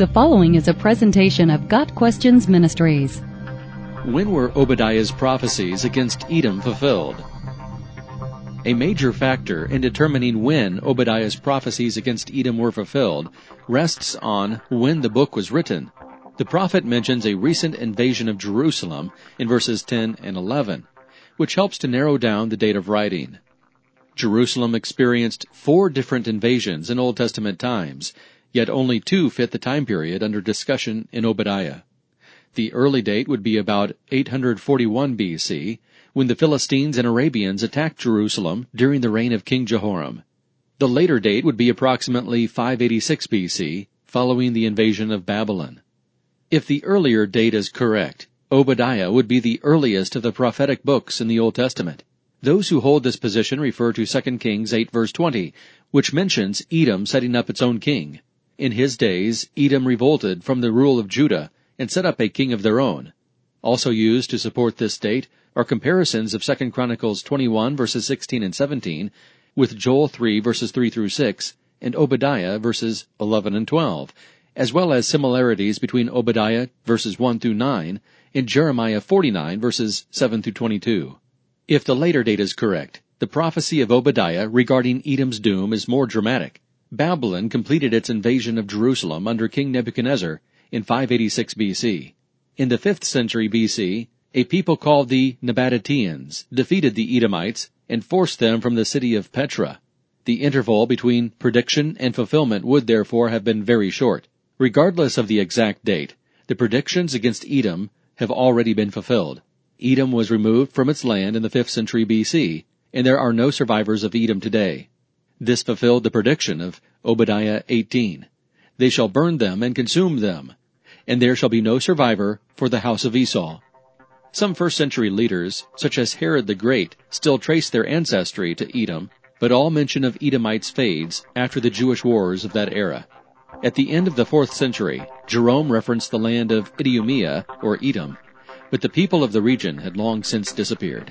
The following is a presentation of Got Questions Ministries. When were Obadiah's prophecies against Edom fulfilled? A major factor in determining when Obadiah's prophecies against Edom were fulfilled rests on when the book was written. The prophet mentions a recent invasion of Jerusalem in verses 10 and 11, which helps to narrow down the date of writing. Jerusalem experienced 4 different invasions in Old Testament times, yet only 2 fit the time period under discussion in Obadiah. The early date would be about 841 BC, when the Philistines and Arabians attacked Jerusalem during the reign of King Jehoram. The later date would be approximately 586 BC, following the invasion of Babylon. If the earlier date is correct, Obadiah would be the earliest of the prophetic books in the Old Testament. Those who hold this position refer to 2 Kings 8 verse 20, which mentions Edom setting up its own king. In his days, Edom revolted from the rule of Judah and set up a king of their own. Also used to support this date are comparisons of 2 Chronicles 21 verses 16 and 17 with Joel 3 verses 3 through 6 and Obadiah verses 11 and 12, as well as similarities between Obadiah verses 1 through 9 and Jeremiah 49 verses 7 through 22. If the later date is correct, the prophecy of Obadiah regarding Edom's doom is more dramatic. Babylon completed its invasion of Jerusalem under King Nebuchadnezzar in 586 BC. In the 5th century BC, a people called the Nabataeans defeated the Edomites and forced them from the city of Petra. The interval between prediction and fulfillment would therefore have been very short. Regardless of the exact date, the predictions against Edom have already been fulfilled. Edom was removed from its land in the 5th century BC, and there are no survivors of Edom today. This fulfilled the prediction of Obadiah 18. They shall burn them and consume them, and there shall be no survivor for the house of Esau. Some first-century leaders, such as Herod the Great, still trace their ancestry to Edom, but all mention of Edomites fades after the Jewish wars of that era. At the end of the 4th century, Jerome referenced the land of Idumea, or Edom, but the people of the region had long since disappeared.